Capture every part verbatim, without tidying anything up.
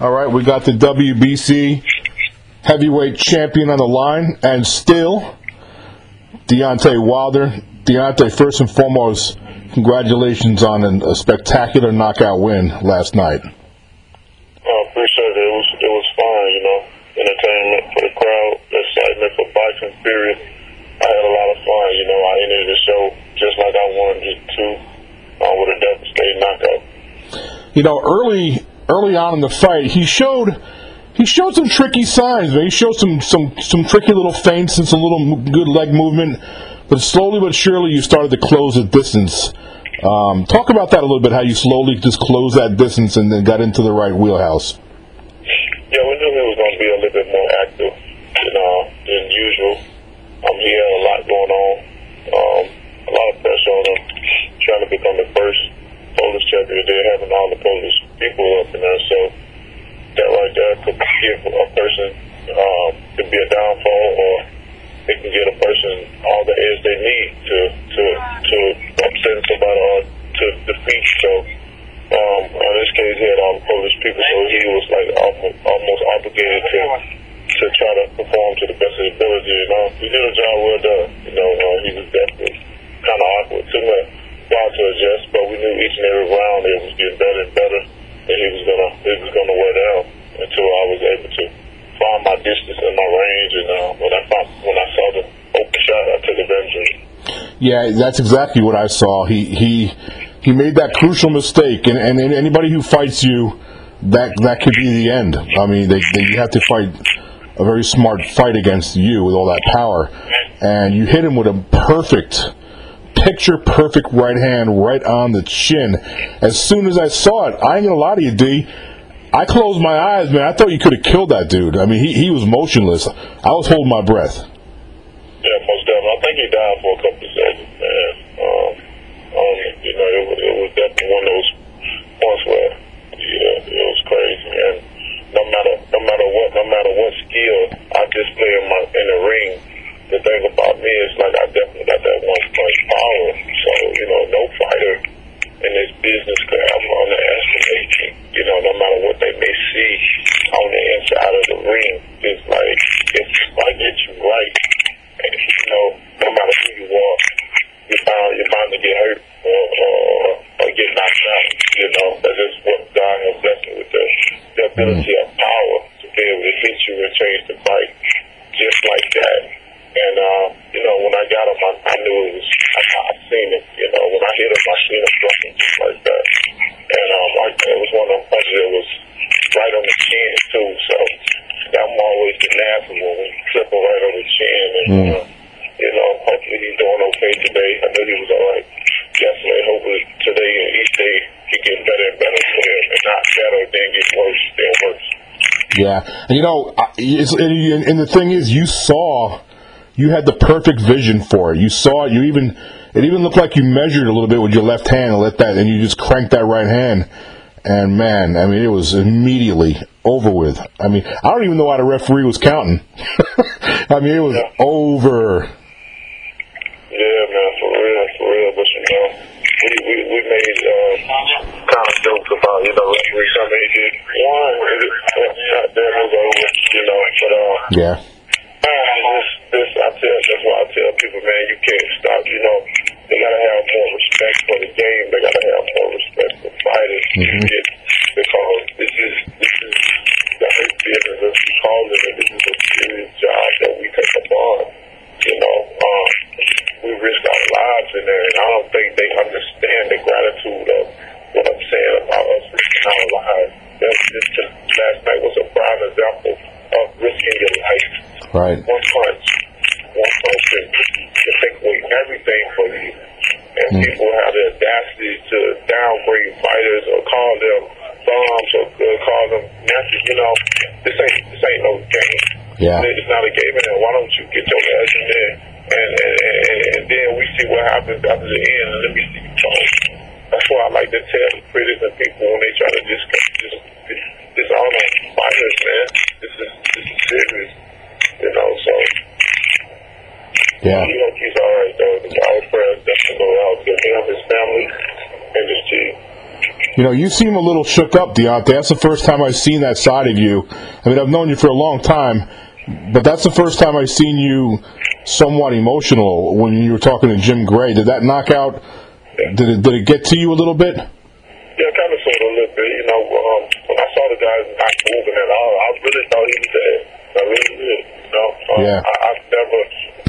All right, we got the W B C heavyweight champion on the line, and still Deontay Wilder. Deontay, first and foremost, congratulations on an, a spectacular knockout win last night. I oh, appreciate it. It was, it was fun, you know, entertainment for the crowd, excitement for boxing, period. I had a lot of fun, you know. I ended the show just like I wanted to, uh, with a devastating knockout. You know, early early on in the fight, he showed he showed some tricky signs, man. He showed some, some, some tricky little feints and some little good leg movement. But slowly but surely, you started to close the distance. Um, talk about that a little bit, how you slowly just closed that distance and then got into the right wheelhouse. Yeah, we knew he was going to be a little bit more active than, uh, than usual. Um, he had a lot going on, um, a lot of pressure on him, trying to become the first Polish champion. They're having all the Polish people up in there, so that right there could give a person, um, could be a downfall, or it can get a person all the edge they need to to to upset somebody or to defeat. So, um, in this case, he had all the Polish people, so he was like almost obligated to to try to perform to the best of his ability. You know, he did a job well done. You know, uh, he was definitely kind of awkward, too much while to adjust, but we knew each and every round it was getting better and better, and he was gonna he was gonna wear down until I was able to find my distance and my range, and uh, when I found, when I saw the open shot, I took advantage of it. Yeah, that's exactly what I saw. He he he made that crucial mistake, and, and, and anybody who fights you, that that could be the end. I mean, they, they, you have to fight a very smart fight against you with all that power, and you hit him with a perfect, picture-perfect right hand right on the chin. As soon as I saw it, I ain't gonna lie to you, D, I closed my eyes, man. I thought you could have killed that dude. I mean, he, he was motionless. I was holding my breath. Yeah, most definitely. I think he died for a couple of seconds, man. Um, um, you know, it was, it was definitely one of those points where, yeah, it was crazy. And no matter, no matter what, no matter what skill I display in my in the ring, the thing about me is like I definitely got that one punch power. So you know, no fighter in this business could have underestimated me. You know, no matter what they may see on the inside of the ring, it's like if I get you right, and you know, no matter who you are, you're bound, you're bound to get hurt or, or, or get knocked out. You know, that's just what God has blessed me with, the, the ability mm. of power to be able to hit you and change the fight just like that. And uh, you know, when I got him, I, I knew it was. I, I seen it. You know, when I hit him, I seen him fucking just like that. And um, I, it was one of them punches that was right on the chin too. So I'm always getting after him when we flip him right on the chin. And mm. uh, you know, hopefully he's doing okay today. I knew he was all right yesterday. Hopefully today and each day he gets better and better for him, and not better, then gets worse, then worse. Yeah, and you know, it's, and, and the thing is, you saw. You had the perfect vision for it. You saw it. You even it even looked like you measured a little bit with your left hand and let that, and you just cranked that right hand. And man, I mean, it was immediately over with. I mean, I don't even know why the referee was counting. I mean, it was yeah. over. Yeah, man, for real, for real. But you know, we we, we made um, kind of jokes about, you know, referees. I mean, he won. Shot there was over. You know, but uh, yeah. This, I tell, that's why I tell people, man, you can't stop. You know, they gotta have more respect for the game. They gotta have more respect for fighters. Mm-hmm. Get, because this is this is the whole business of calling it. This is a serious job that we take upon. You know, um, we risk our lives in there, and I don't think they understand the gratitude of what I'm saying about us risking our lives. That's just, just last night was a prime example of risking your life. Right. One punch, one punch can take away everything from you. And mm. people have the audacity to downgrade fighters or call them bombs or call them nasty. You know, this ain't this ain't no game. Yeah. It's not a game. And why don't you get your ass in there? And, and, and, and then we see what happens after the end. Let me see you punch. That's why I like to tell the critics and people when they try to just just dishonor fighters, man. This is this is serious. You know, so yeah. You know, he's all right though. Our prayers definitely go out to him, his family, and his team. You know, you seem a little shook up, Deontay. That's the first time I've seen that side of you. I mean, I've known you for a long time, but that's the first time I've seen you somewhat emotional when you were talking to Jim Gray. Did that knockout, yeah. did, it, did it get to you a little bit? Yeah, kind of sort of a little bit. You know, um, when I saw the guy not moving at all, I really thought he was dead. I really did. You know, um, yeah. I, I've never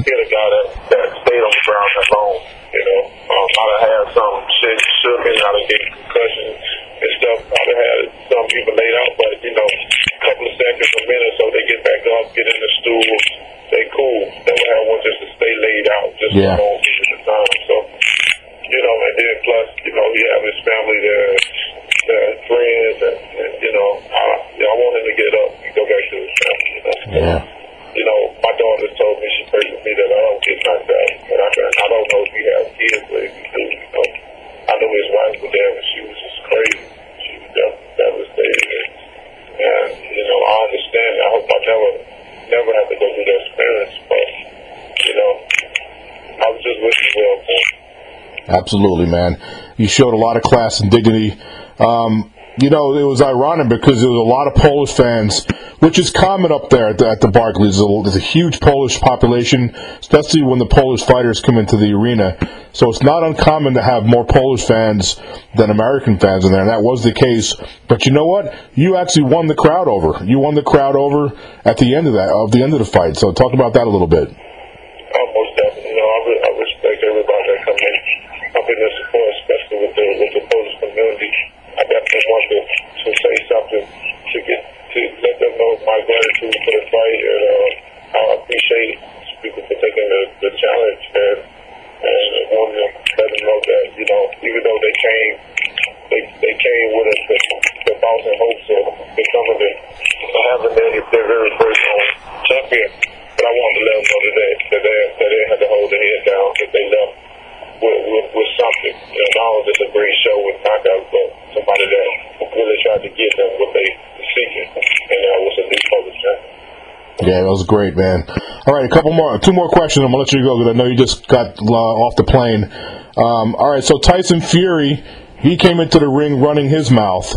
hit a guy that, that stayed on the ground that long. You know, um, I'd have had some shit shook and I'd have gotten concussions and stuff. I'd have had some people laid out, but, you know, a couple of seconds, a minute, so they get back up, get in the stool, stay cool. They would have one just to stay laid out, just yeah. for a long period of time. So, you know, and then plus, you know, he have his family there, their friends, and, and you know, I, you know, I wanted to get up and go back to his family, you know. Yeah. You know, my daughter told me, she prayed with me that I don't get knocked out. But I, I don't know if he has kids, but if he do, you know, I know his wife was there, but she was just crazy. She was just devastated. And, and you know, I understand. I hope I never, never have to go through that experience. But, you know, I was just wishing well for him. Absolutely, man. You showed a lot of class and dignity. Um, you know, it was ironic because there was a lot of Polish fans, which is common up there at the, at the Barclays. There's a huge Polish population, especially when the Polish fighters come into the arena. So it's not uncommon to have more Polish fans than American fans in there, and that was the case. But you know what? You actually won the crowd over. You won the crowd over at the end of that, of the end of the fight. So talk about that a little bit. Oh, most definitely. You know, I, re- I respect everybody that comes in. I've been in support, especially with the, with the Polish community. I definitely want to, to say something to get to let them know my gratitude for the fight, and uh, I appreciate people for taking the, the challenge, and and want to let them know that, you know, even though they came, they they came with us the, the thousand hopes of becoming the having their, their very first home champion. But I want to let them know that they that they, that they had to hold their head down, that they love. With, with, with something, you know, not only just a great show with knockouts, but somebody that really tried to give them what they were seeking, and that was a new public channel. Yeah, that was great, man. All right, a couple more, two more questions. I'm gonna let you go because I know you just got uh, off the plane. Um, all right, so Tyson Fury, he came into the ring running his mouth.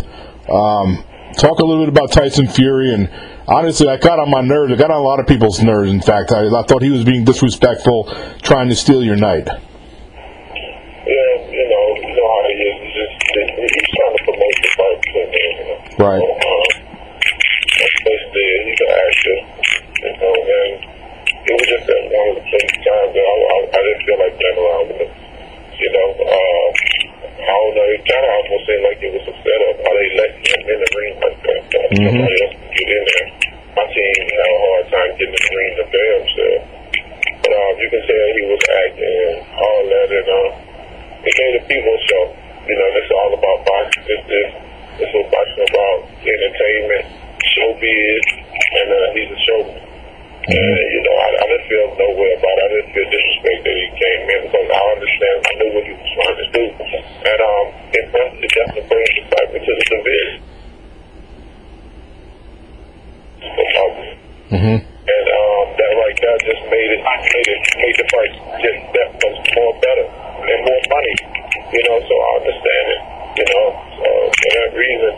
Um, talk a little bit about Tyson Fury, and honestly, I got on my nerves. I got on a lot of people's nerves. In fact, I, I thought he was being disrespectful, trying to steal your night. He's trying to promote the fight between them, you know. Right. So, um, that's basically it. He's an actor, you know, and it was just that one of the first times that I, I, I didn't feel like playing around with him. You know, um, I don't know, it kind of almost seemed like it was a setup. How they let him in the ring like that. So mm-hmm. Somebody else can get in there. My team had a hard time getting in the ring to bear himself. But um, you can tell he was acting and all that, and um, it gave the people a show. You know, it's all about boxing. It's, it's, it's what boxing about entertainment, showbiz, and uh, he's a showman. Mm-hmm. And, you know, I, I didn't feel no way about it. I didn't feel disrespect that he came in because I understand. I knew what he was trying to do. And um, it, it definitely brings the fight into the division. Mm-hmm. And um, that right there just made it, made it, made the fight just that much more better and more money. You know, so I understand it, you know, uh, for that reason,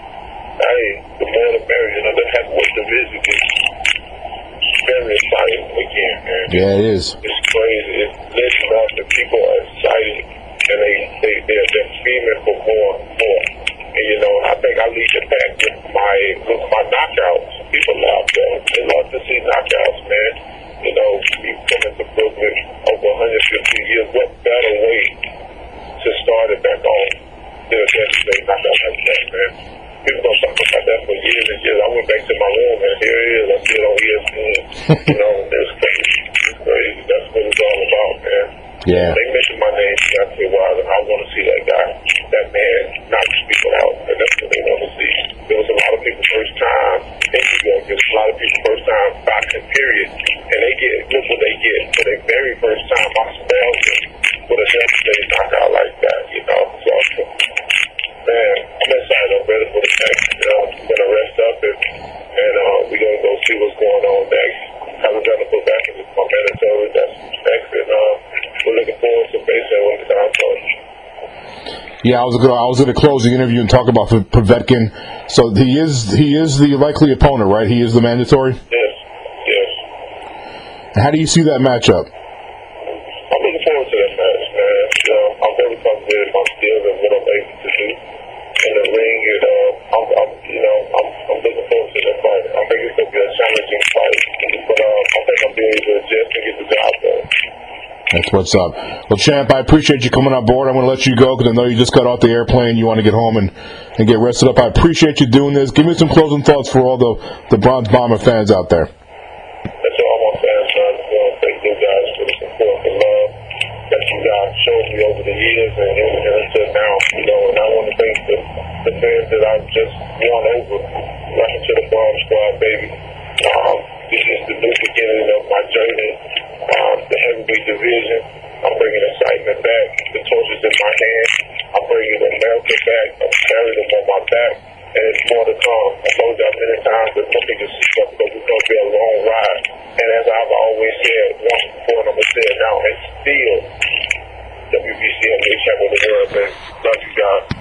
hey, the man of Mary, you know, the heavyweight division is very exciting again, man. Yeah, it is. It's crazy. It's lit up. The people are excited, and they, they, they're, they're feeling for more and more. And, you know, I think I lead it back with my, with my knockouts. People love them. They love to see knockouts, man. You know, we've been into Brooklyn over one hundred fifty years. What better way to start it back on, you know, yesterday, not that like that, man. People don't talk about that for years and years. I went back to my room, and here it is. I still don't hear it. You know, it's crazy. It's crazy. That's what it's all about, man. Yeah. They mentioned my name, and I said, well, I want to see that guy, that man, knock people out, and that's what they want to see. There was a lot of people first time in New York. There was a lot of people first time boxing, period. And they get, look what they get for their very first time boxing, with a day knockout like that, you know. So, man, I'm excited. I'm ready for the next. You know, I'm going to rest up, and, and uh, we're going to go see what's going on next. I was going to go back into my mandatory. That's next, and uh, we're looking forward to basically when the time comes. Yeah, I was gonna, I was going to close the interview and talk about Povetkin. So he is he is the likely opponent, right? He is the mandatory. Yes, yes. How do you see that matchup? I'm looking forward to that match, man. You know, I'm very confident in my skills and what I'm able to do in the ring. You know, I'm, I'm you know I'm, I'm looking forward to that fight. I think it's going to be a challenging fight, but uh, I think I'm being able to adjust and get the job done. That's what's up. Well, Champ, I appreciate you coming on board. I'm going to let you go because I know you just got off the airplane. You want to get home and, and get rested up. I appreciate you doing this. Give me some closing thoughts for all the, the Bronze Bomber fans out there. That's all my fans trying to do. Thank you guys for the support and love that you guys showed me over the years and until now. You know, and I want to thank the, the fans that I've just gone over. Welcome to the Bronze Squad, baby. Um, this is the new beginning of my journey. Um, the heavyweight division, I'm bringing excitement back, the torch is in my hand, I'm bringing America back, I'm carrying them on my back, and it's more to come. I told y'all many times that my biggest stuff because it's going to be a long ride, and as I've always said once before, and I'm going to say it now, it's still W B C, I'm going to travel the world, man. Love you guys.